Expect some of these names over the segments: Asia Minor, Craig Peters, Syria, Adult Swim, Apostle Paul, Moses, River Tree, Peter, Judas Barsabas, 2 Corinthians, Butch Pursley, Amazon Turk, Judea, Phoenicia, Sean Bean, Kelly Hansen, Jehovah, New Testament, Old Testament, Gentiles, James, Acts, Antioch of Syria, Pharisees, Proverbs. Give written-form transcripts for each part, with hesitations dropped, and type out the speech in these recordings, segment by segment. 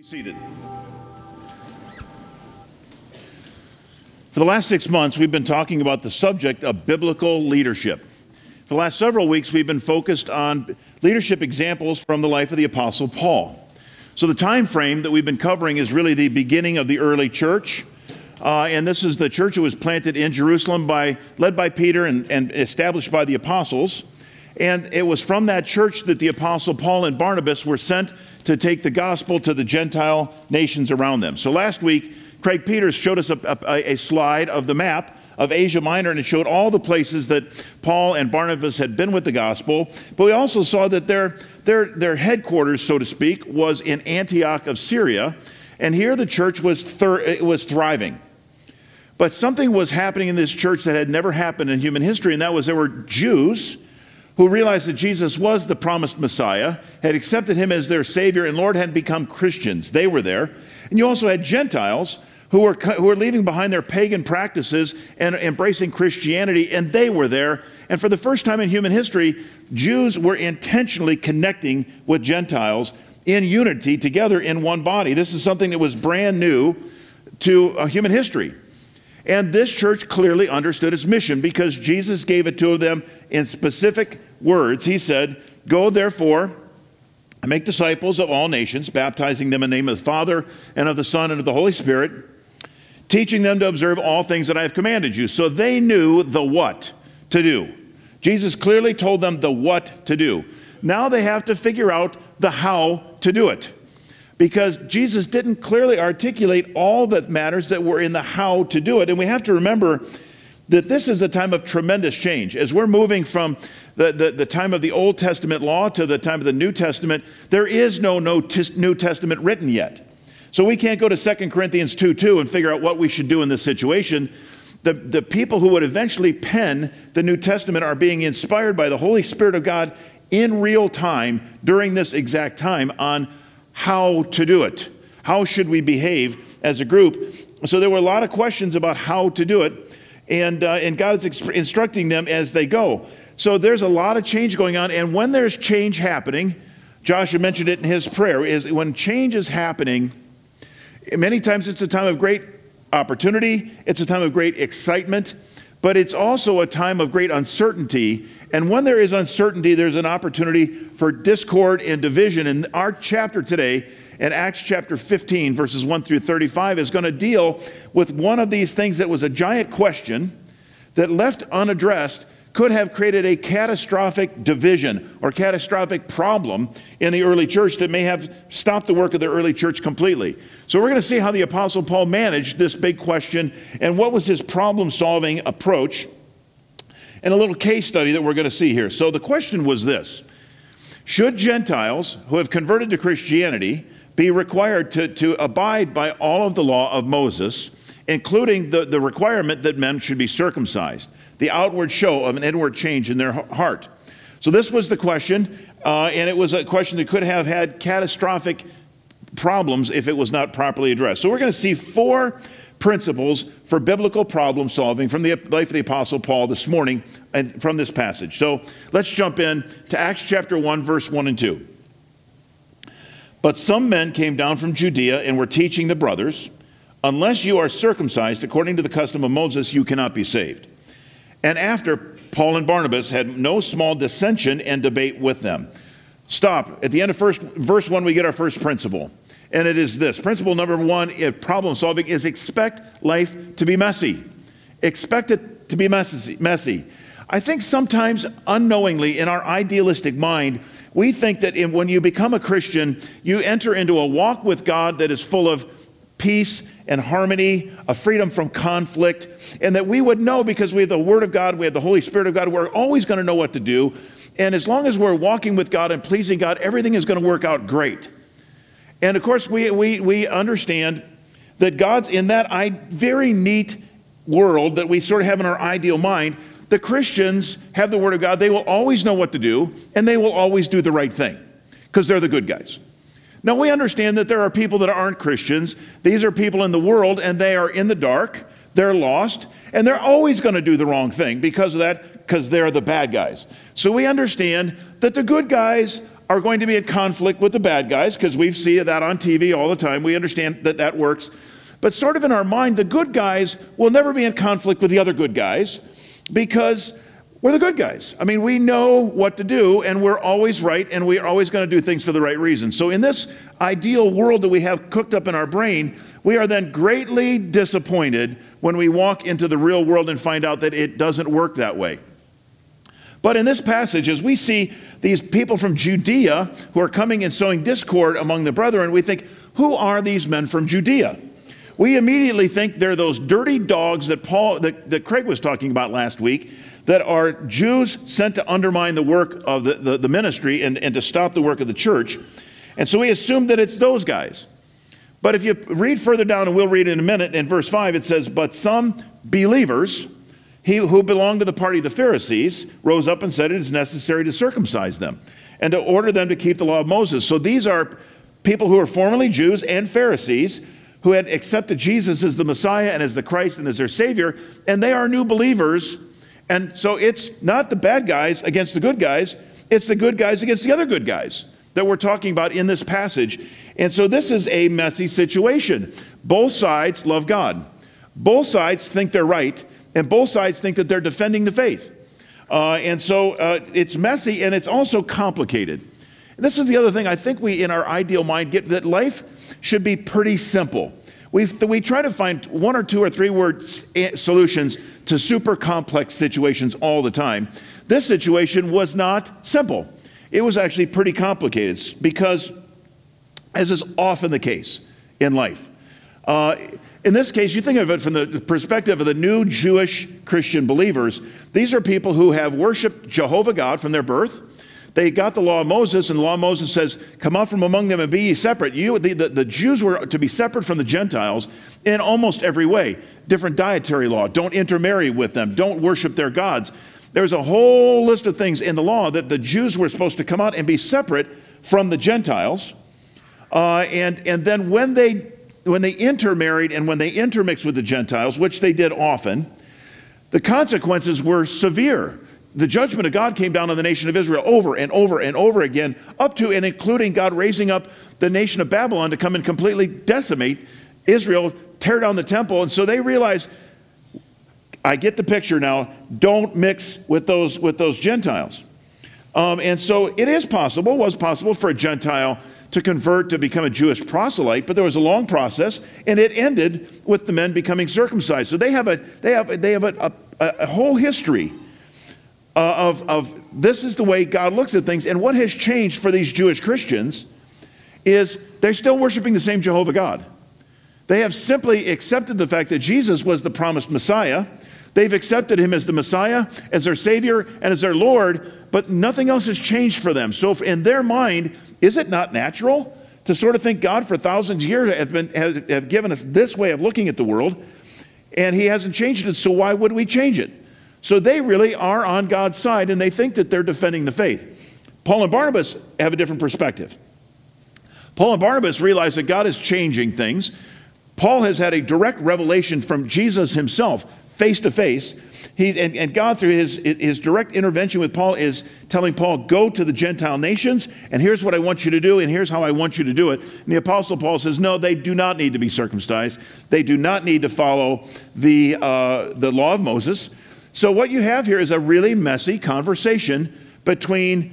Be seated. For the last 6 months, we've been talking about the subject of biblical leadership. For the last several weeks, we've been focused on leadership examples from the life of the Apostle Paul. So the time frame that we've been covering is really the beginning of the early church. And this is the church that was planted in Jerusalem, led by Peter and established by the apostles. And it was from that church that the Apostle Paul and Barnabas were sent to take the gospel to the Gentile nations around them. So last week, Craig Peters showed us a slide of the map of Asia Minor, and it showed all the places that Paul and Barnabas had been with the gospel. But we also saw that their headquarters, so to speak, was in Antioch of Syria. And here the church was thriving. But something was happening in this church that had never happened in human history, and that was there were Jews who realized that Jesus was the promised Messiah, had accepted him as their Savior and Lord, had become Christians. They were there. And you also had Gentiles who were leaving behind their pagan practices and embracing Christianity, and they were there. And for the first time in human history, Jews were intentionally connecting with Gentiles in unity together in one body. This is something that was brand new to human history. And this church clearly understood its mission because Jesus gave it to them in specific words. He said, "Go therefore and make disciples of all nations, baptizing them in the name of the Father and of the Son and of the Holy Spirit, teaching them to observe all things that I have commanded you." So they knew the what to do. Jesus clearly told them the what to do. Now they have to figure out the how to do it, because Jesus didn't clearly articulate all the matters that were in the how to do it. And we have to remember that this is a time of tremendous change. As we're moving from the time of the Old Testament law to the time of the New Testament, there is no New Testament written yet. So we can't go to 2 Corinthians 2:2 and figure out what we should do in this situation. The people who would eventually pen the New Testament are being inspired by the Holy Spirit of God in real time during this exact time on how to do it. How should we behave as a group? So there were a lot of questions about how to do it, and God is instructing them as they go. So there's a lot of change going on, and when there's change happening, Joshua mentioned it in his prayer, is when change is happening, many times it's a time of great opportunity, it's a time of great excitement, but it's also a time of great uncertainty. And when there is uncertainty, there's an opportunity for discord and division. And our chapter today, in Acts chapter 15, verses 1 through 35, is going to deal with one of these things that was a giant question that, left unaddressed, could have created a catastrophic division or catastrophic problem in the early church that may have stopped the work of the early church completely. So we're going to see how the Apostle Paul managed this big question and what was his problem-solving approach, and a little case study that we're going to see here. So the question was this: should Gentiles who have converted to Christianity be required to abide by all of the law of Moses, including the requirement that men should be circumcised, the outward show of an inward change in their heart? So this was the question, and it was a question that could have had catastrophic problems if it was not properly addressed. So we're going to see four principles for biblical problem solving from the life of the Apostle Paul this morning and from this passage. So let's jump in to Acts chapter 1, verse 1 and 2. "But some men came down from Judea and were teaching the brothers, 'Unless you are circumcised according to the custom of Moses, you cannot be saved.' And after Paul and Barnabas had no small dissension and debate with them." Stop. At the end of verse 1, we get our first principle. And it is this. Principle number one of problem solving is expect life to be messy. Expect it to be messy. I think sometimes unknowingly in our idealistic mind, we think that when you become a Christian, you enter into a walk with God that is full of peace and harmony, a freedom from conflict, and that we would know because we have the Word of God, we have the Holy Spirit of God, we're always going to know what to do. And as long as we're walking with God and pleasing God, everything is going to work out great. And of course, we understand that God's in that very neat world that we sort of have in our ideal mind. The Christians have the Word of God. They will always know what to do, and they will always do the right thing because they're the good guys. Now, we understand that there are people that aren't Christians. These are people in the world, and they are in the dark. They're lost, and they're always going to do the wrong thing because of that, because they're the bad guys. So we understand that the good guys are going to be in conflict with the bad guys, because we see that on TV all the time. We understand that that works. But sort of in our mind, the good guys will never be in conflict with the other good guys, because we're the good guys. I mean, we know what to do, and we're always right, and we're always going to do things for the right reasons. So in this ideal world that we have cooked up in our brain, we are then greatly disappointed when we walk into the real world and find out that it doesn't work that way. But in this passage, as we see these people from Judea who are coming and sowing discord among the brethren, we think, who are these men from Judea? We immediately think they're those dirty dogs that Craig was talking about last week, that are Jews sent to undermine the work of the ministry and to stop the work of the church. And so we assume that it's those guys. But if you read further down, and we'll read in a minute, in verse 5, it says, "But some believers, he who belonged to the party of the Pharisees, rose up and said, 'It is necessary to circumcise them and to order them to keep the law of Moses.'" So these are people who were formerly Jews and Pharisees who had accepted Jesus as the Messiah and as the Christ and as their Savior, and they are new believers. And so it's not the bad guys against the good guys, it's the good guys against the other good guys that we're talking about in this passage. And so this is a messy situation. Both sides love God. Both sides think they're right. And both sides think that they're defending the faith. And so it's messy, and it's also complicated. And this is the other thing I think we, in our ideal mind, get that life should be pretty simple. We try to find one or two or three word solutions to super complex situations all the time. This situation was not simple. It was actually pretty complicated, because, as is often the case in life, in this case, you think of it from the perspective of the new Jewish Christian believers. These are people who have worshiped Jehovah God from their birth. They got the law of Moses, and the law of Moses says, "Come out from among them and be ye separate." The Jews were to be separate from the Gentiles in almost every way. Different dietary law. Don't intermarry with them. Don't worship their gods. There's a whole list of things in the law that the Jews were supposed to come out and be separate from the Gentiles. And then when they intermarried and when they intermixed with the Gentiles, which they did often, the consequences were severe. The judgment of God came down on the nation of Israel over and over and over again, up to and including God raising up the nation of Babylon to come and completely decimate Israel, tear down the temple. And so they realized, I get the picture now, don't mix with those Gentiles. And so it is possible, was possible for a Gentile to convert, to become a Jewish proselyte, but there was a long process, and it ended with the men becoming circumcised. So they have a whole history of this is the way God looks at things. And what has changed for these Jewish Christians is they're still worshiping the same Jehovah God. They have simply accepted the fact that Jesus was the promised Messiah. They've accepted him as the Messiah, as their Savior, and as their Lord, but nothing else has changed for them. So in their mind, is it not natural to sort of think God for thousands of years have given us this way of looking at the world, and he hasn't changed it, so why would we change it? So they really are on God's side, and they think that they're defending the faith. Paul and Barnabas have a different perspective. Paul and Barnabas realize that God is changing things. Paul has had a direct revelation from Jesus himself, face to face. And God, through his direct intervention with Paul, is telling Paul, go to the Gentile nations, and here's what I want you to do, and here's how I want you to do it. And the Apostle Paul says, no, they do not need to be circumcised. They do not need to follow the law of Moses. So what you have here is a really messy conversation between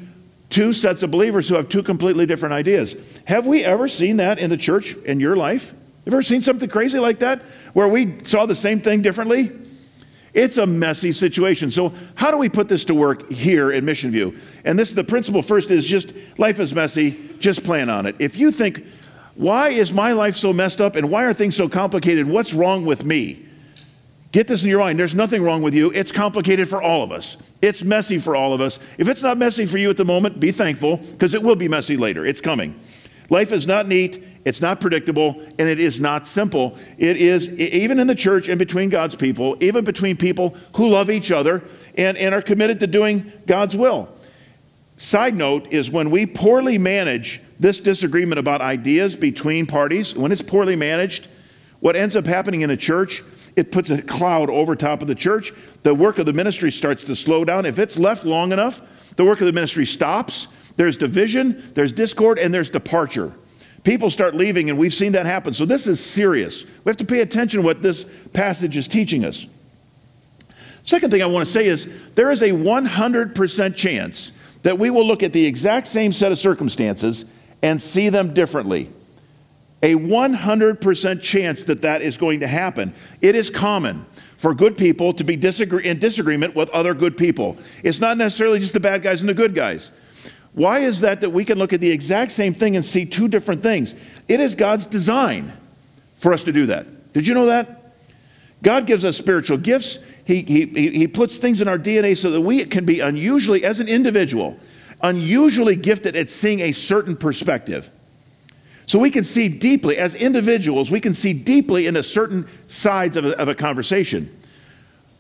two sets of believers who have two completely different ideas. Have we ever seen that in the church, in your life? Have you ever seen something crazy like that, where we saw the same thing differently? It's a messy situation. So how do we put this to work here in Mission View? And this is the principle first, is just life is messy, just plan on it. If you think, why is my life so messed up and why are things so complicated? What's wrong with me? Get this in your mind. There's nothing wrong with you. It's complicated for all of us. It's messy for all of us. If it's not messy for you at the moment, be thankful, because it will be messy later. It's coming. Life is not neat, it's not predictable, and it is not simple. It is, even in the church and between God's people, even between people who love each other and are committed to doing God's will. Side note is, when we poorly manage this disagreement about ideas between parties, when it's poorly managed, what ends up happening in a church, it puts a cloud over top of the church. The work of the ministry starts to slow down. If it's left long enough, the work of the ministry stops. there's division, there's discord, and there's departure. People start leaving, and we've seen that happen. So this is serious. We have to pay attention to what this passage is teaching us. Second thing I want to say is there is a 100% chance that we will look at the exact same set of circumstances and see them differently. A 100% chance that that is going to happen. It is common for good people to be in disagreement with other good people. It's not necessarily just the bad guys and the good guys. Why is that we can look at the exact same thing and see two different things? It is God's design for us to do that. Did you know that? God gives us spiritual gifts. He puts things in our DNA so that we can be unusually, as an individual, unusually gifted at seeing a certain perspective. So we can see deeply, as individuals, we can see deeply into certain sides of a conversation.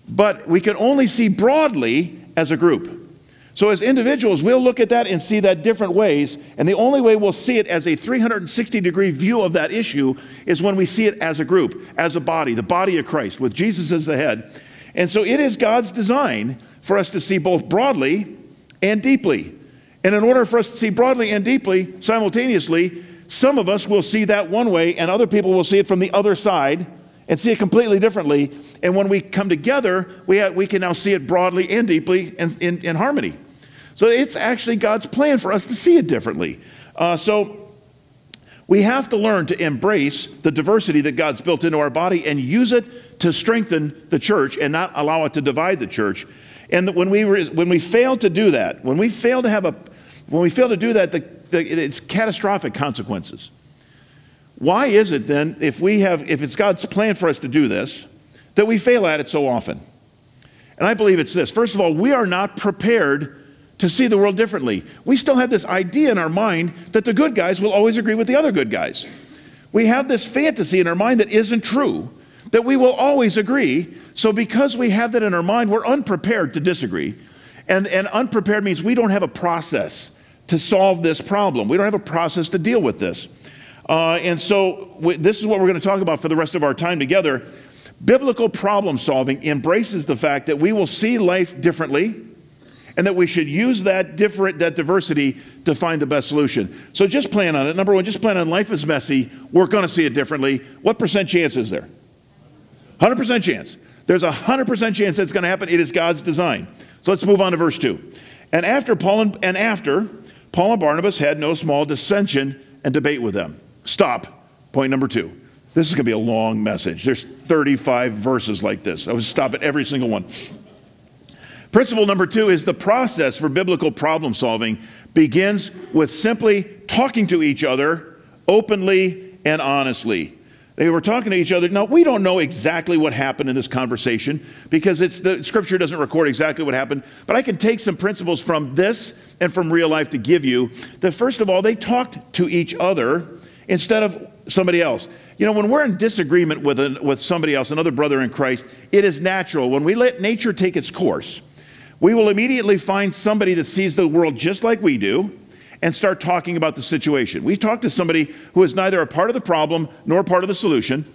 But we can only see broadly as a group. So as individuals, we'll look at that and see that different ways, and the only way we'll see it as a 360-degree view of that issue is when we see it as a group, as a body, the body of Christ, with Jesus as the head. And so it is God's design for us to see both broadly and deeply. And in order for us to see broadly and deeply simultaneously, some of us will see that one way, and other people will see it from the other side and see it completely differently. And when we come together, we can now see it broadly and deeply and in harmony. So it's actually God's plan for us to see it differently. So we have to learn to embrace the diversity that God's built into our body and use it to strengthen the church and not allow it to divide the church. And when we fail to do that, it's catastrophic consequences. Why is it then, if it's God's plan for us to do this, that we fail at it so often? And I believe it's this. First of all, we are not prepared to see the world differently. We still have this idea in our mind that the good guys will always agree with the other good guys. We have this fantasy in our mind that isn't true, that we will always agree. So because we have that in our mind, we're unprepared to disagree. And unprepared means we don't have a process to solve this problem. We don't have a process to deal with this. This is what we're going to talk about for the rest of our time together. Biblical problem solving embraces the fact that we will see life differently and that we should use that diversity to find the best solution. So just plan on it. Number one, just plan on life is messy. We're going to see it differently. What percent chance is there? 100% chance. There's a 100% chance that's going to happen. It is God's design. So let's move on to verse 2. And after Paul and Barnabas had no small dissension and debate with them. Stop. Point number 2. This is going to be a long message. There's 35 verses like this. I would stop at every single one. Principle number 2 is the process for biblical problem solving begins with simply talking to each other openly and honestly. They were talking to each other. Now, we don't know exactly what happened in this conversation because the Scripture doesn't record exactly what happened, but I can take some principles from this and from real life to give you that, first of all, they talked to each other instead of somebody else. You know, when we're in disagreement with somebody else, another brother in Christ, it is natural. When we let nature take its course, we will immediately find somebody that sees the world just like we do and start talking about the situation. We talk to somebody who is neither a part of the problem nor part of the solution,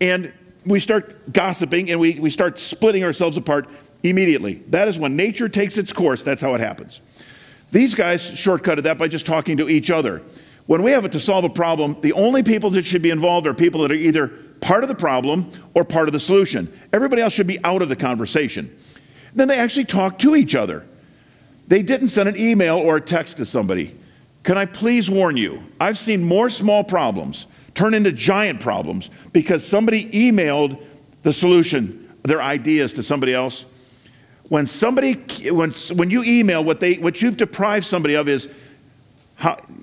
and we start gossiping and we start splitting ourselves apart immediately. That is when nature takes its course. That's how it happens. These guys shortcutted that by just talking to each other. When we have to solve a problem, the only people that should be involved are people that are either part of the problem or part of the solution. Everybody else should be out of the conversation. And then they actually talk to each other. They didn't send an email or a text to somebody. Can I please warn you, I've seen more small problems turn into giant problems because somebody emailed the solution, their ideas to somebody else. When you email, what you've deprived somebody of is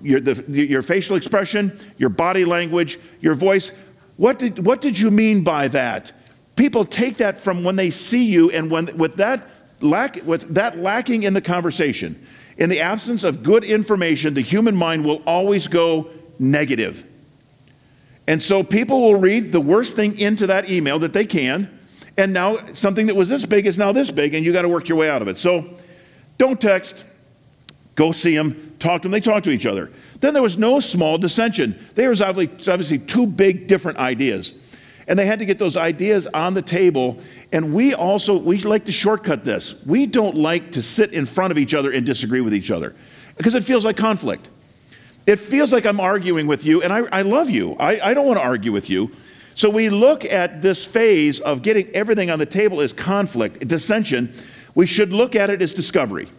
your facial expression, your body language, your voice. What did you mean by that? People take that from when they see you, and with that lacking in the conversation. In the absence of good information, the human mind will always go negative. And so people will read the worst thing into that email that they can, and now something that was this big is now this big, and you got to work your way out of it. So don't text. Go see them. Talk to them. They talk to each other. Then there was no small dissension. There was obviously two big different ideas. And they had to get those ideas on the table. And we like to shortcut this. We don't like to sit in front of each other and disagree with each other. because it feels like conflict. It feels like I'm arguing with you, and I love you. I don't want to argue with you. So we look at this phase of getting everything on the table as conflict, dissension. We should look at it as discovery.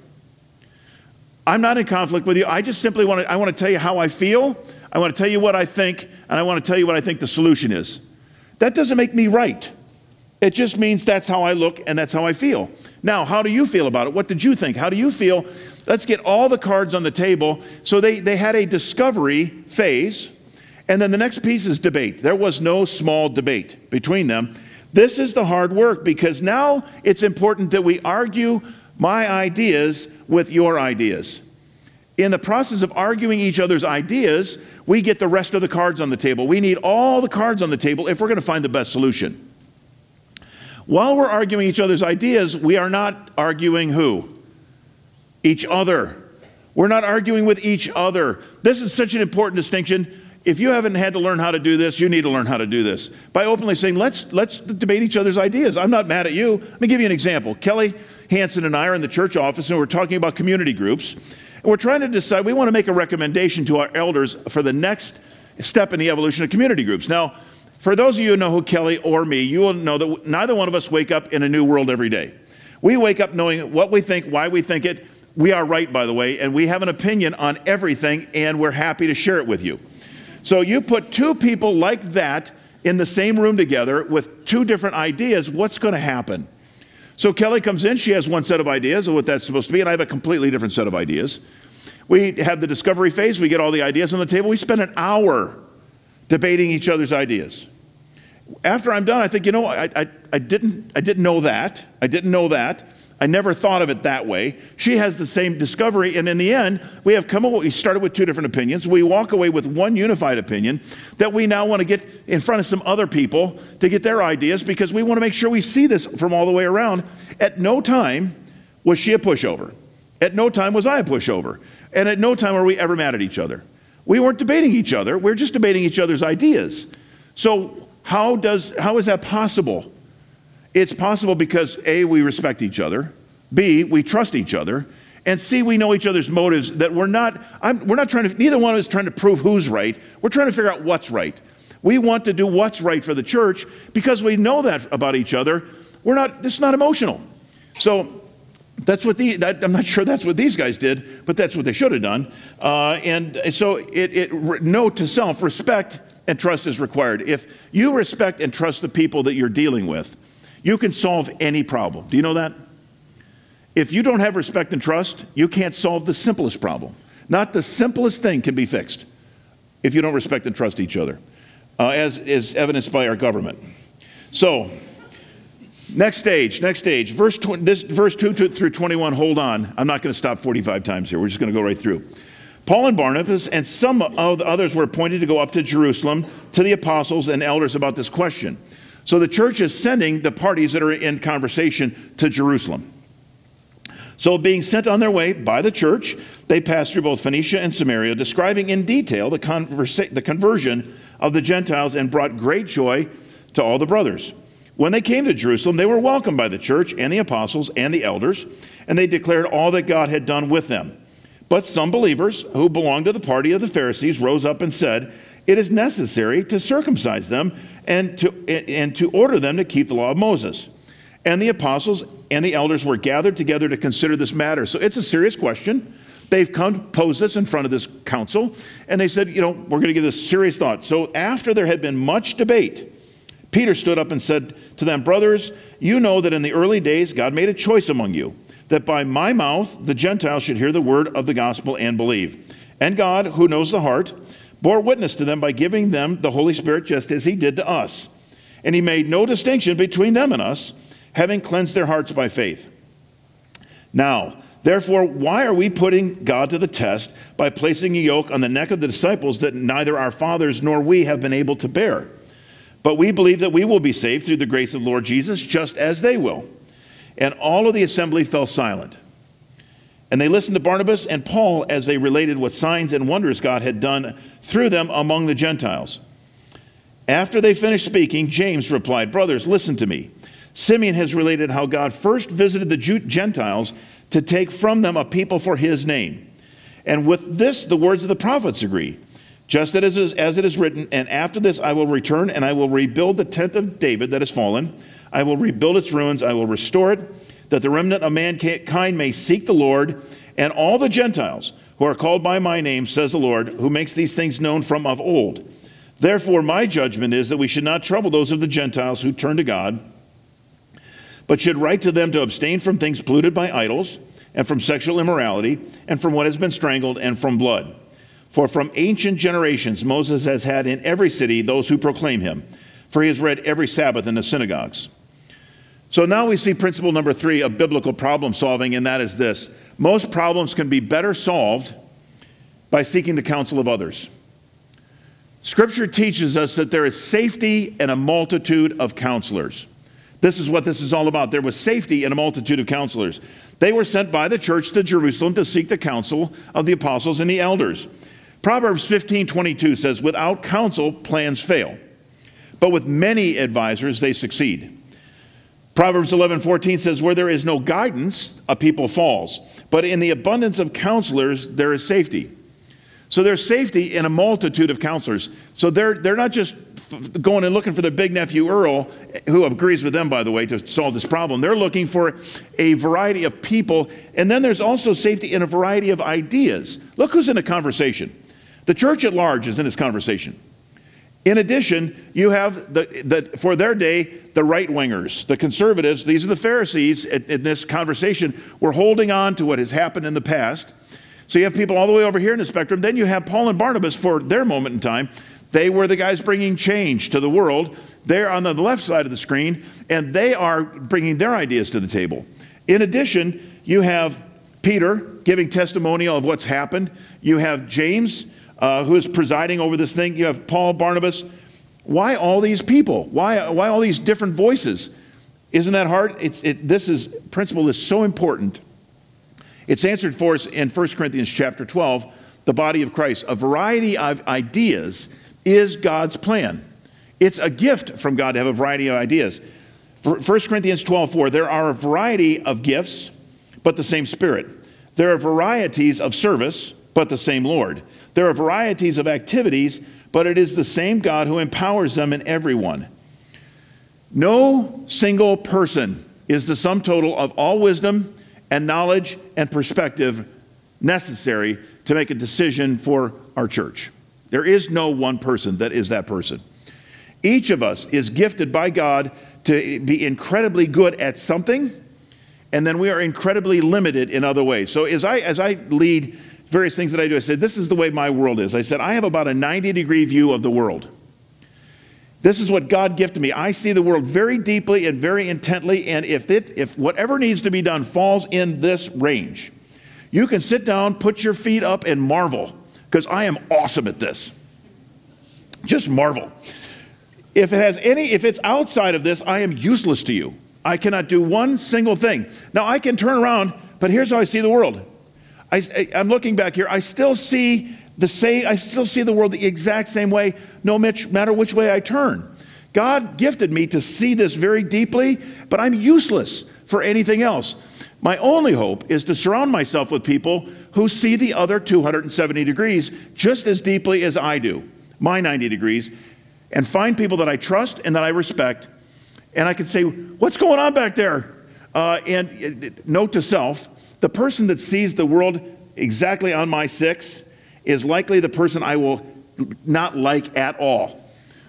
I'm not in conflict with you. I just simply want to tell you how I feel. I want to tell you what I think, and I want to tell you what I think the solution is. That doesn't make me right. It just means that's how I look and that's how I feel. Now, how do you feel about it? What did you think? How do you feel? Let's get all the cards on the table. So they had a discovery phase, and then the next piece is debate. There was no small debate between them. This is the hard work, because now it's important that we argue my ideas with your ideas. In the process of arguing each other's ideas, we get the rest of the cards on the table. We need all the cards on the table if we're going to find the best solution. While we're arguing each other's ideas, we are not arguing who? Each other. We're not arguing with each other. This is such an important distinction. If you haven't had to learn how to do this, you need to learn how to do this. By openly saying, let's debate each other's ideas. I'm not mad at you. Let me give you an example. Kelly Hansen and I are in the church office, and we're talking about community groups. And we're trying to decide, we want to make a recommendation to our elders for the next step in the evolution of community groups. Now, for those of you who know who Kelly or me, you will know that neither one of us wake up in a new world every day. We wake up knowing what we think, why we think it. We are right, by the way, and we have an opinion on everything, and we're happy to share it with you. So you put two people like that in the same room together with two different ideas, what's going to happen? So Kelly comes in, she has one set of ideas of what that's supposed to be, and I have a completely different set of ideas. We have the discovery phase, we get all the ideas on the table, we spend an hour debating each other's ideas. After I'm done, I think, you know, I didn't know that. I never thought of it that way. She has the same discovery, and in the end, we have come away. We started with two different opinions. We walk away with one unified opinion that we now want to get in front of some other people to get their ideas, because we want to make sure we see this from all the way around. At no time was she a pushover. At no time was I a pushover. And at no time were we ever mad at each other. We weren't debating each other. We were just debating each other's ideas. So how is that possible? It's possible because A, we respect each other, B, we trust each other, and C, we know each other's motives, that neither one of us is trying to prove who's right. We're trying to figure out what's right. We want to do what's right for the church because we know that about each other. It's not emotional. So that's what I'm not sure that's what these guys did, but that's what they should have done. And so note to self, respect and trust is required. If you respect and trust the people that you're dealing with, you can solve any problem. Do you know that? If you don't have respect and trust, you can't solve the simplest problem. Not the simplest thing can be fixed if you don't respect and trust each other, as is evidenced by our government. So, next stage. Verse 2 through 21, hold on. I'm not going to stop 45 times here. We're just going to go right through. Paul and Barnabas and some of the others were appointed to go up to Jerusalem to the apostles and elders about this question. So the church is sending the parties that are in conversation to Jerusalem. So being sent on their way by the church, they passed through both Phoenicia and Samaria, describing in detail the conversion of the Gentiles, and brought great joy to all the brothers. When they came to Jerusalem, they were welcomed by the church and the apostles and the elders, and they declared all that God had done with them. But some believers who belonged to the party of the Pharisees rose up and said, "It is necessary to circumcise them and to order them to keep the law of Moses." And the apostles and the elders were gathered together to consider this matter. So it's a serious question. They've come to pose this in front of this council, and they said, we're going to give this serious thought. So after there had been much debate, Peter stood up and said to them, "Brothers, you know that in the early days God made a choice among you, that by my mouth the Gentiles should hear the word of the gospel and believe. And God, who knows the heart, bore witness to them by giving them the Holy Spirit, just as he did to us. And he made no distinction between them and us, having cleansed their hearts by faith. Now, therefore, why are we putting God to the test by placing a yoke on the neck of the disciples that neither our fathers nor we have been able to bear? But we believe that we will be saved through the grace of the Lord Jesus, just as they will." And all of the assembly fell silent. And they listened to Barnabas and Paul as they related what signs and wonders God had done through them among the Gentiles. After they finished speaking, James replied, "Brothers, listen to me. Simeon has related how God first visited the Gentiles to take from them a people for his name. And with this, the words of the prophets agree. Just as it is written, and after this I will return, and I will rebuild the tent of David that is fallen. I will rebuild its ruins, I will restore it, that the remnant of mankind may seek the Lord, and all the Gentiles who are called by my name, says the Lord, who makes these things known from of old. Therefore my judgment is that we should not trouble those of the Gentiles who turn to God, but should write to them to abstain from things polluted by idols, and from sexual immorality, and from what has been strangled, and from blood. For from ancient generations Moses has had in every city those who proclaim him, for he has read every Sabbath in the synagogues. So now we see principle number 3 of biblical problem solving, and that is this. Most problems can be better solved by seeking the counsel of others. Scripture teaches us that there is safety in a multitude of counselors. This is what this is all about. There was safety in a multitude of counselors. They were sent by the church to Jerusalem to seek the counsel of the apostles and the elders. Proverbs 15:22 says, without counsel, plans fail, but with many advisors, they succeed. Proverbs 11:14 says, where there is no guidance, a people falls, but in the abundance of counselors, there is safety. So there's safety in a multitude of counselors. So they're not just going and looking for their big nephew Earl, who agrees with them, by the way, to solve this problem. They're looking for a variety of people, and then there's also safety in a variety of ideas. Look who's in a conversation. The church at large is in this conversation. In addition, you have, for their day, the right-wingers, the conservatives. These are the Pharisees in this conversation. We're holding on to what has happened in the past. So you have people all the way over here in the spectrum. Then you have Paul and Barnabas for their moment in time. They were the guys bringing change to the world. They're on the left side of the screen, and they are bringing their ideas to the table. In addition, you have Peter giving testimonial of what's happened. You have James, who is presiding over this thing. You have Paul, Barnabas. Why all these people? Why all these different voices? Isn't that hard? This principle is so important. It's answered for us in 1 Corinthians chapter 12, the body of Christ. A variety of ideas is God's plan. It's a gift from God to have a variety of ideas. 1 Corinthians 12:4, there are a variety of gifts, but the same Spirit. There are varieties of service, but the same Lord. There are varieties of activities, but it is the same God who empowers them in everyone. No single person is the sum total of all wisdom and knowledge and perspective necessary to make a decision for our church. There is no one person that is that person. Each of us is gifted by God to be incredibly good at something, and then we are incredibly limited in other ways. So as I lead various things that I do, I said, this is the way my world is. I said, I have about a 90-degree view of the world. This is what God gifted me. I see the world very deeply and very intently, and if whatever needs to be done falls in this range, you can sit down, put your feet up, and marvel, because I am awesome at this. Just marvel. If it's outside of this, I am useless to you. I cannot do one single thing. Now, I can turn around, but here's how I see the world. I'm looking back here. I still see the world the exact same way, no matter which way I turn. God gifted me to see this very deeply, but I'm useless for anything else. My only hope is to surround myself with people who see the other 270 degrees just as deeply as I do, my 90 degrees, and find people that I trust and that I respect. And I can say, what's going on back there? And note to self, the person that sees the world exactly on my 6 is likely the person I will not like at all.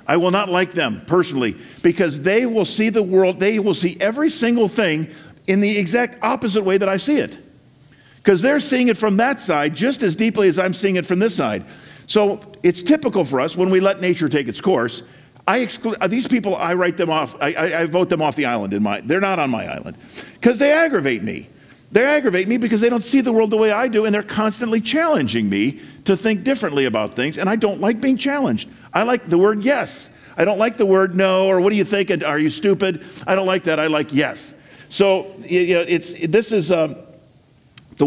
I will not like them personally, because they will see the world, they will see every single thing in the exact opposite way that I see it, because they're seeing it from that side just as deeply as I'm seeing it from this side. So it's typical for us when we let nature take its course. I exclude these people. I write them off. I vote them off the island. They're not on my island, because they aggravate me. They aggravate me because they don't see the world the way I do, and they're constantly challenging me to think differently about things, and I don't like being challenged. I like the word yes. I don't like the word no, or what do you think, and are you stupid? I don't like that. I like yes. So this is the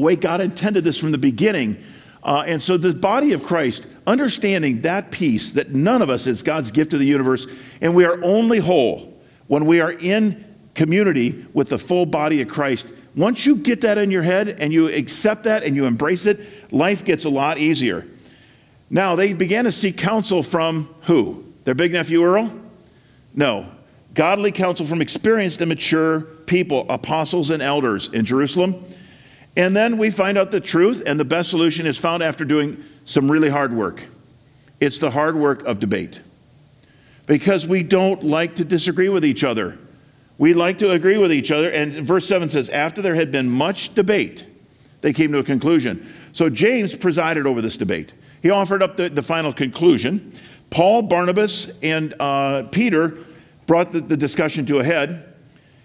way God intended this from the beginning. And so the body of Christ, understanding that piece, that none of us is God's gift to the universe, and we are only whole when we are in community with the full body of Christ, Once you get that in your head and you accept that and you embrace it, life gets a lot easier. Now, they began to seek counsel from who? Their big nephew Earl? No. Godly counsel from experienced and mature people, apostles and elders in Jerusalem. And then we find out the truth, and the best solution is found after doing some really hard work. It's the hard work of debate. Because we don't like to disagree with each other. We like to agree with each other. And verse 7 says, after there had been much debate, they came to a conclusion. So James presided over this debate. He offered up the final conclusion. Paul, Barnabas, and Peter brought the discussion to a head.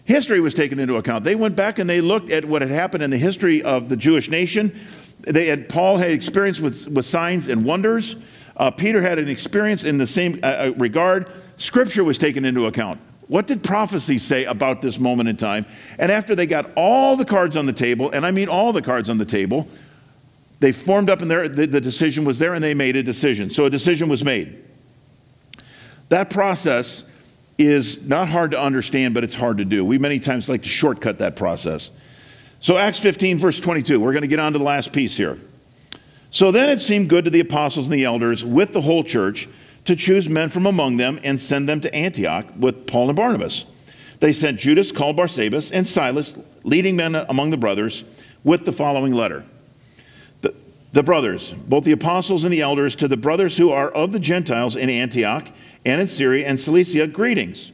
History was taken into account. They went back and they looked at what had happened in the history of the Jewish nation. Paul had experience with signs and wonders. Peter had an experience in the same regard. Scripture was taken into account. What did prophecy say about this moment in time? And after they got all the cards on the table, and I mean all the cards on the table, they formed up and the decision was there and they made a decision. So a decision was made. That process is not hard to understand, but it's hard to do. We many times like to shortcut that process. So Acts 15, verse 22. We're going to get on to the last piece here. So then it seemed good to the apostles and the elders with the whole church to choose men from among them and send them to Antioch with Paul and Barnabas. They sent Judas, called Barsabas, and Silas, leading men among the brothers, with the following letter. The brothers, both the apostles and the elders, to the brothers who are of the Gentiles in Antioch and in Syria and Cilicia, greetings.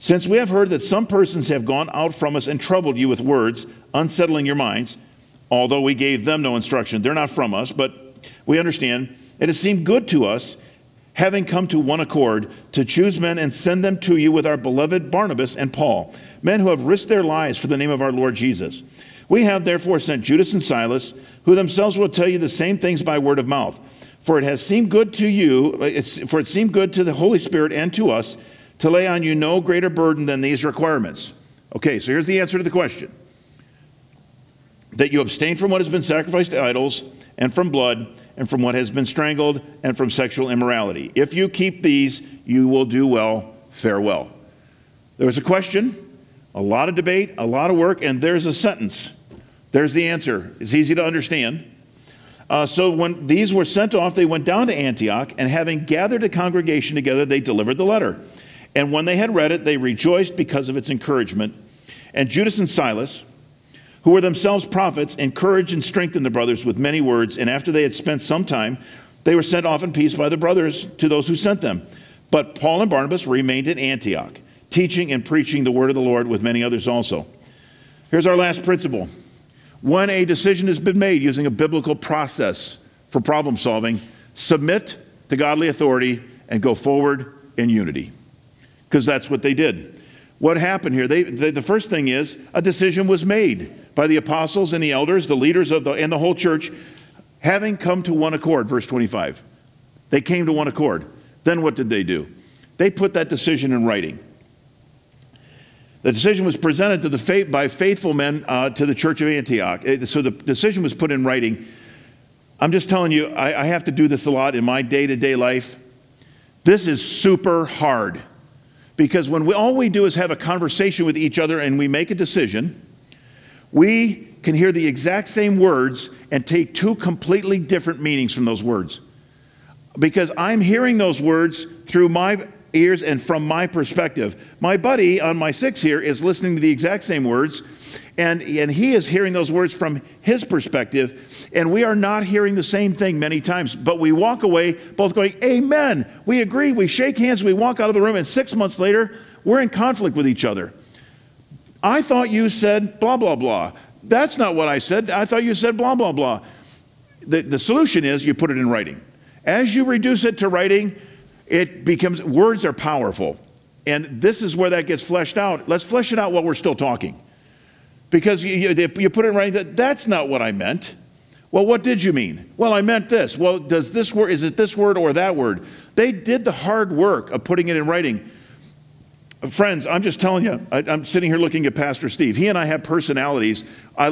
Since we have heard that some persons have gone out from us and troubled you with words, unsettling your minds, although we gave them no instruction, they're not from us, but we understand, it has seemed good to us, having come to one accord, to choose men and send them to you with our beloved Barnabas and Paul, men who have risked their lives for the name of our Lord Jesus. We have therefore sent Judas and Silas, who themselves will tell you the same things by word of mouth. For it has seemed good to you, for it seemed good to the Holy Spirit and to us to lay on you no greater burden than these requirements. Okay, so here's the answer to the question. That you abstain from what has been sacrificed to idols, and from blood, and from what has been strangled, and from sexual immorality. If you keep these, you will do well. Farewell. There was a question, a lot of debate, a lot of work, and there's a sentence. There's the answer. It's easy to understand. So when these were sent off, they went down to Antioch, and having gathered a congregation together, they delivered the letter. And when they had read it, they rejoiced because of its encouragement. And Judas and Silas, who were themselves prophets, encouraged and strengthened the brothers with many words, and after they had spent some time, they were sent off in peace by the brothers to those who sent them. But Paul and Barnabas remained in Antioch, teaching and preaching the word of the Lord with many others also. Here's our last principle. When a decision has been made using a biblical process for problem solving, submit to godly authority and go forward in unity. Because that's what they did. What happened here? The first thing is a decision was made by the apostles and the elders, the leaders of and the whole church, having come to one accord, verse 25. They came to one accord. Then what did they do? They put that decision in writing. The decision was presented to by faithful men to the church of Antioch. So the decision was put in writing. I'm just telling you, I have to do this a lot in my day-to-day life. This is super hard. Because when all we do is have a conversation with each other and we make a decision, we can hear the exact same words and take two completely different meanings from those words. Because I'm hearing those words through my ears and from my perspective. My buddy on my six here is listening to the exact same words, and he is hearing those words from his perspective, and we are not hearing the same thing many times, but we walk away both going, amen, we agree, we shake hands, we walk out of the room, and 6 months later, we're in conflict with each other. I thought you said blah, blah, blah. That's not what I said. I thought you said blah, blah, blah. The solution is you put it in writing. As you reduce it to writing, it becomes, words are powerful, and this is where that gets fleshed out. Let's flesh it out while we're still talking. Because you put it in writing, that's not what I meant. Well, what did you mean? Well, I meant this. Well, does this word, is it this word or that word? They did the hard work of putting it in writing. Friends, I'm just telling you, I'm sitting here looking at Pastor Steve. He and I have personalities.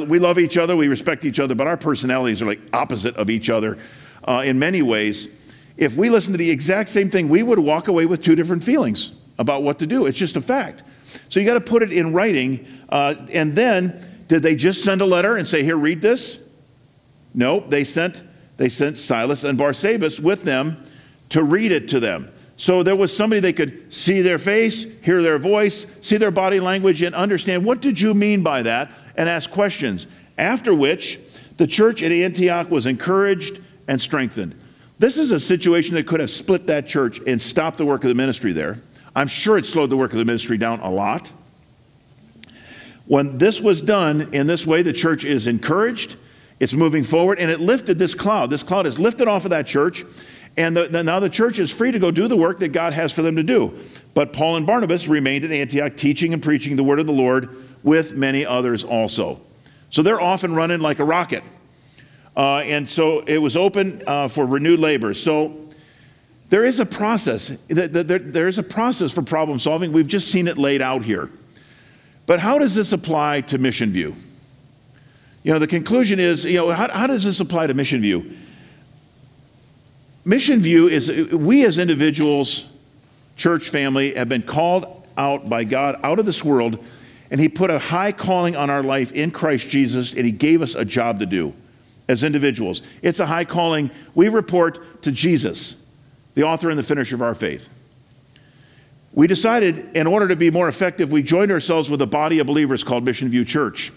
We love each other, we respect each other, but our personalities are like opposite of each other in many ways. If we listened to the exact same thing, we would walk away with two different feelings about what to do. It's just a fact. So you got to put it in writing, and then Did they just send a letter and say, here, read this? No, they sent Silas and Barsabas with them to read it to them. So there was somebody they could see their face, hear their voice, see their body language, and understand, what did you mean by that? And ask questions. After which, the church at Antioch was encouraged and strengthened. This is a situation that could have split that church and stopped the work of the ministry there. I'm sure it slowed the work of the ministry down a lot. When this was done in this way, the church is encouraged, it's moving forward, and it lifted this cloud. This cloud is lifted off of that church, and now the church is free to go do the work that God has for them to do. But Paul and Barnabas remained at Antioch, teaching and preaching the word of the Lord with many others also. So they're off and running like a rocket. And so it was open for renewed labor. So there is a process. There is a process for problem solving. We've just seen it laid out here. But how does this apply to Mission View? You know, the conclusion is, you know, how does this apply to Mission View? Mission View is, we as individuals, church family, have been called out by God out of this world, and He put a high calling on our life in Christ Jesus, and He gave us a job to do as individuals. It's a high calling. We report to Jesus, the author and the finisher of our faith. We decided, in order to be more effective, we joined ourselves with a body of believers called Mission View Church.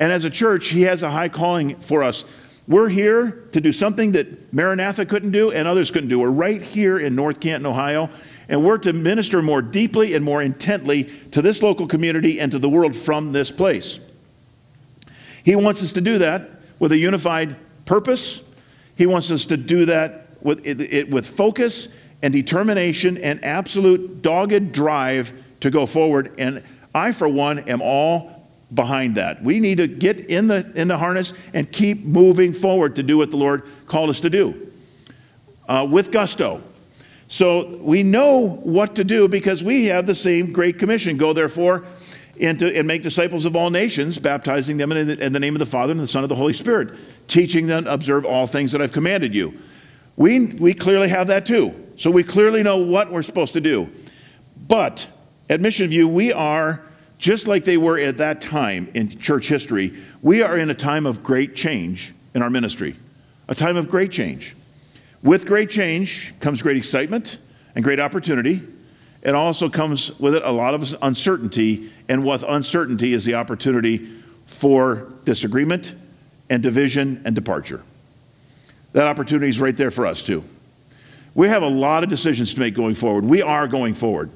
And as a church, He has a high calling for us. We're here to do something that Maranatha couldn't do and others couldn't do. We're right here in North Canton, Ohio, and we're to minister more deeply and more intently to this local community and to the world from this place. He wants us to do that with a unified purpose. He wants us to do that with focus and determination and absolute dogged drive to go forward. And I, for one, am all behind that. We need to get in the harness and keep moving forward to do what the Lord called us to do with gusto. So we know what to do because we have the same Great Commission. Go therefore and make disciples of all nations, baptizing them in the name of the Father and the Son and the Holy Spirit, teaching them to observe all things that I've commanded you. We clearly have that too. So we clearly know what we're supposed to do. But at Mission View, we are, just like they were at that time in church history, we are in a time of great change in our ministry. A time of great change. With great change comes great excitement and great opportunity. It also comes with it a lot of uncertainty, and with uncertainty is the opportunity for disagreement and division and departure. That opportunity is right there for us too. We have a lot of decisions to make going forward. We are going forward.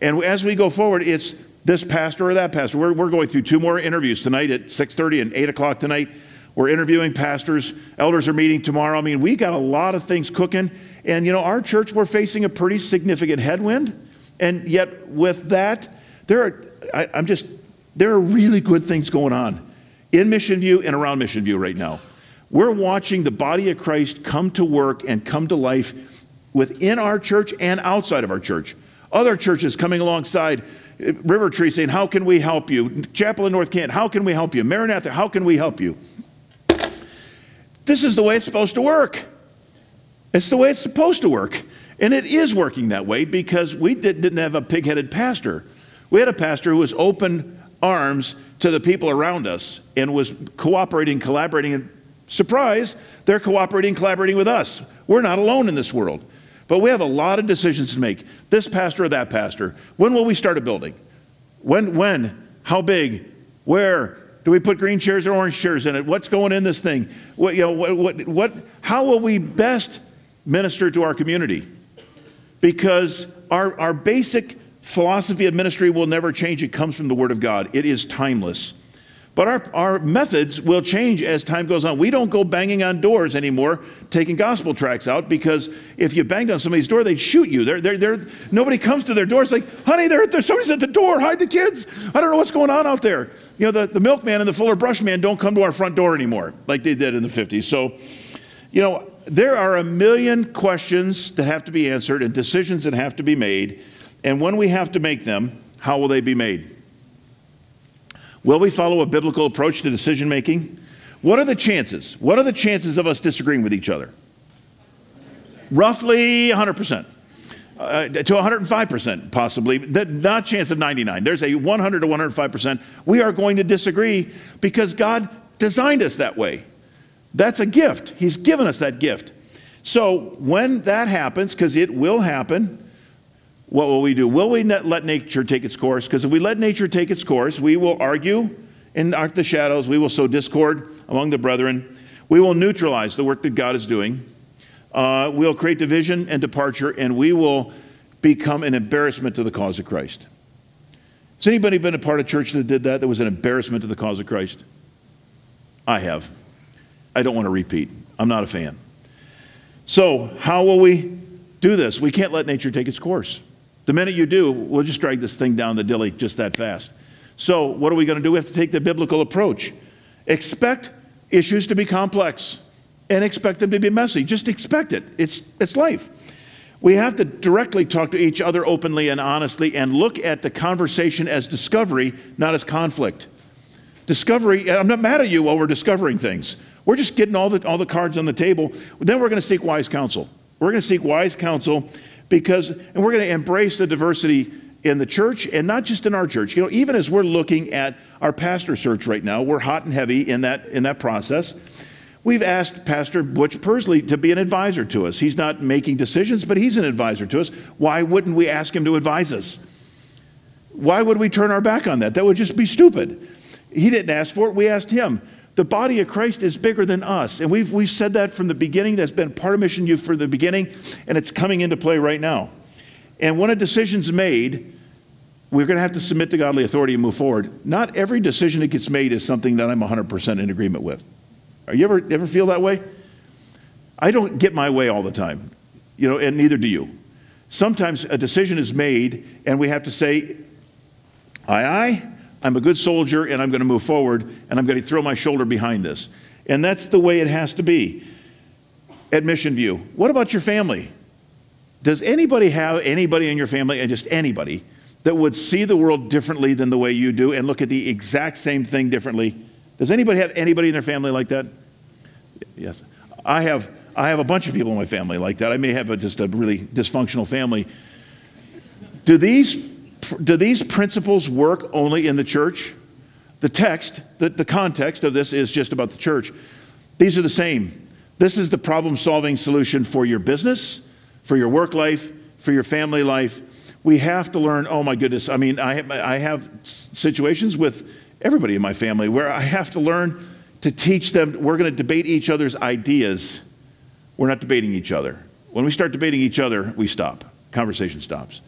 And as we go forward, it's this pastor or that pastor. We're going through two more interviews tonight at 6:30 and 8 o'clock tonight. We're interviewing pastors. Elders are meeting tomorrow. I mean, we got a lot of things cooking. And, you know, our church, we're facing a pretty significant headwind. And yet with that, there are really good things going on in Mission View and around Mission View right now. We're watching the body of Christ come to work and come to life within our church and outside of our church. Other churches coming alongside, River Tree saying, how can we help you? Chapel in North Canton, how can we help you? Maranatha, how can we help you? This is the way it's supposed to work. It's the way it's supposed to work. And it is working that way because we didn't have a pig-headed pastor. We had a pastor who was open arms to the people around us and was cooperating, collaborating, and surprise, they're cooperating, collaborating with us. We're not alone in this world. But we have a lot of decisions to make. This pastor or that pastor. When will we start a building? When? How big? Where? Do we put green chairs or orange chairs in it? What's going in this thing? How will we best minister to our community? Because our basic philosophy of ministry will never change. It comes from the Word of God. It is timeless. But our methods will change as time goes on. We don't go banging on doors anymore, taking gospel tracts out, because if you banged on somebody's door, they'd shoot you. Nobody comes to their door. It's like, honey, somebody's at the door. Hide the kids. I don't know what's going on out there. You know, the milkman and the fuller brush man don't come to our front door anymore like they did in the 50s. So, you know, there are a million questions that have to be answered and decisions that have to be made. And when we have to make them, how will they be made? Will we follow a biblical approach to decision making? What are the chances? What are the chances of us disagreeing with each other? 100%. Roughly 100%. to 105% possibly, not a chance of 99. There's a 100 to 105%. We are going to disagree because God designed us that way. That's a gift. He's given us that gift. So when that happens, because it will happen, what will we do? Will we let nature take its course? Because if we let nature take its course, we will argue in the shadows. We will sow discord among the brethren. We will neutralize the work that God is doing. We'll create division and departure, and we will become an embarrassment to the cause of Christ. Has anybody been a part of church that did that? That was an embarrassment to the cause of Christ? I have. I don't want to repeat. I'm not a fan. So how will we do this? We can't let nature take its course. The minute you do, we'll just drag this thing down the dilly just that fast. So what are we going to do? We have to take the biblical approach. Expect issues to be complex and expect them to be messy. Just expect it. It's life. We have to directly talk to each other openly and honestly and look at the conversation as discovery, not as conflict. Discovery, I'm not mad at you while we're discovering things. We're just getting all the cards on the table. Then we're going to seek wise counsel. We're going to seek wise counsel and we're going to embrace the diversity in the church and not just in our church. You know, even as we're looking at our pastor search right now, we're hot and heavy in that process. We've asked Pastor Butch Pursley to be an advisor to us. He's not making decisions, but he's an advisor to us. Why wouldn't we ask him to advise us? Why would we turn our back on that? That would just be stupid. He didn't ask for it. We asked him. The body of Christ is bigger than us. And we've said that from the beginning. That's been part of Mission View from the beginning, and it's coming into play right now. And when a decision's made, we're going to have to submit to godly authority and move forward. Not every decision that gets made is something that I'm 100% in agreement with. Are you ever feel that way? I don't get my way all the time, you know, and neither do you. Sometimes a decision is made and we have to say, aye, I'm a good soldier and I'm going to move forward and I'm going to throw my shoulder behind this. And that's the way it has to be at Mission View. What about your family? Does anybody have anybody in your family, and just anybody, that would see the world differently than the way you do and look at the exact same thing differently? Does anybody have anybody in their family like that? Yes. I have a bunch of people in my family like that. I may have just a really dysfunctional family. Do these principles work only in the church? The text, the context of this is just about the church. These are the same. This is the problem-solving solution for your business, for your work life, for your family life. We have to learn, oh my goodness, I mean, I have situations with everybody in my family where I have to learn to teach them we're going to debate each other's ideas. We're not debating each other. When we start debating each other, we stop. Conversation stops.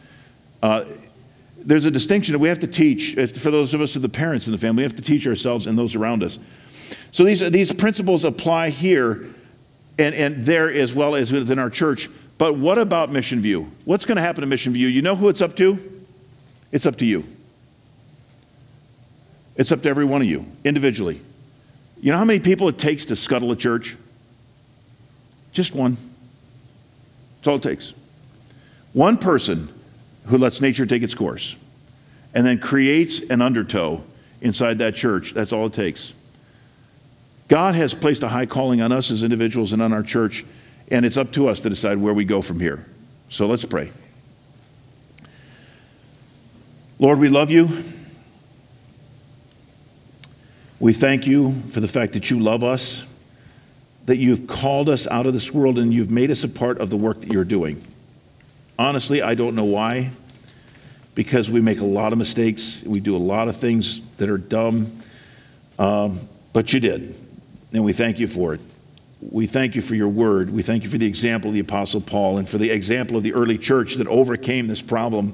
There's a distinction that we have to teach, for those of us who are the parents in the family, we have to teach ourselves and those around us. So these principles apply here and there as well as within our church. But what about Mission View? What's going to happen to Mission View? You know who it's up to? It's up to you. It's up to every one of you, individually. You know how many people it takes to scuttle a church? Just one. That's all it takes. One person who lets nature take its course and then creates an undertow inside that church. That's all it takes. God has placed a high calling on us as individuals and on our church, and it's up to us to decide where we go from here. So let's pray. Lord, we love you. We thank you for the fact that you love us, that you've called us out of this world and you've made us a part of the work that you're doing. Honestly, I don't know why, because we make a lot of mistakes. We do a lot of things that are dumb, but you did, and we thank you for it. We thank you for your word. We thank you for the example of the Apostle Paul and for the example of the early church that overcame this problem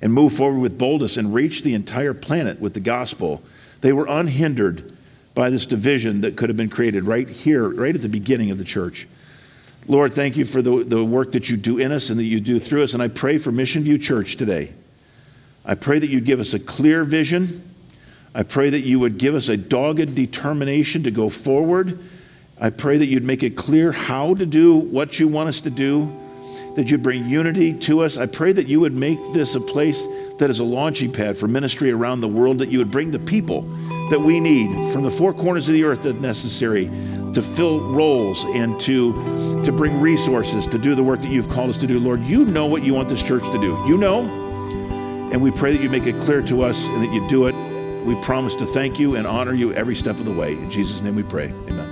and moved forward with boldness and reached the entire planet with the gospel. They were unhindered by this division that could have been created right here, right at the beginning of the church. Lord, thank you for the work that you do in us and that you do through us. And I pray for Mission View Church today. I pray that you give us a clear vision. I pray that you would give us a dogged determination to go forward. I pray that you'd make it clear how to do what you want us to do, that you'd bring unity to us. I pray that you would make this a place that is a launching pad for ministry around the world, that you would bring the people that we need from the four corners of the earth that's necessary to fill roles and to to bring resources to do the work that you've called us to do. Lord, you know what you want this church to do. You know, and we pray that you make it clear to us and that you do it. We promise to thank you and honor you every step of the way. In Jesus' name we pray. Amen.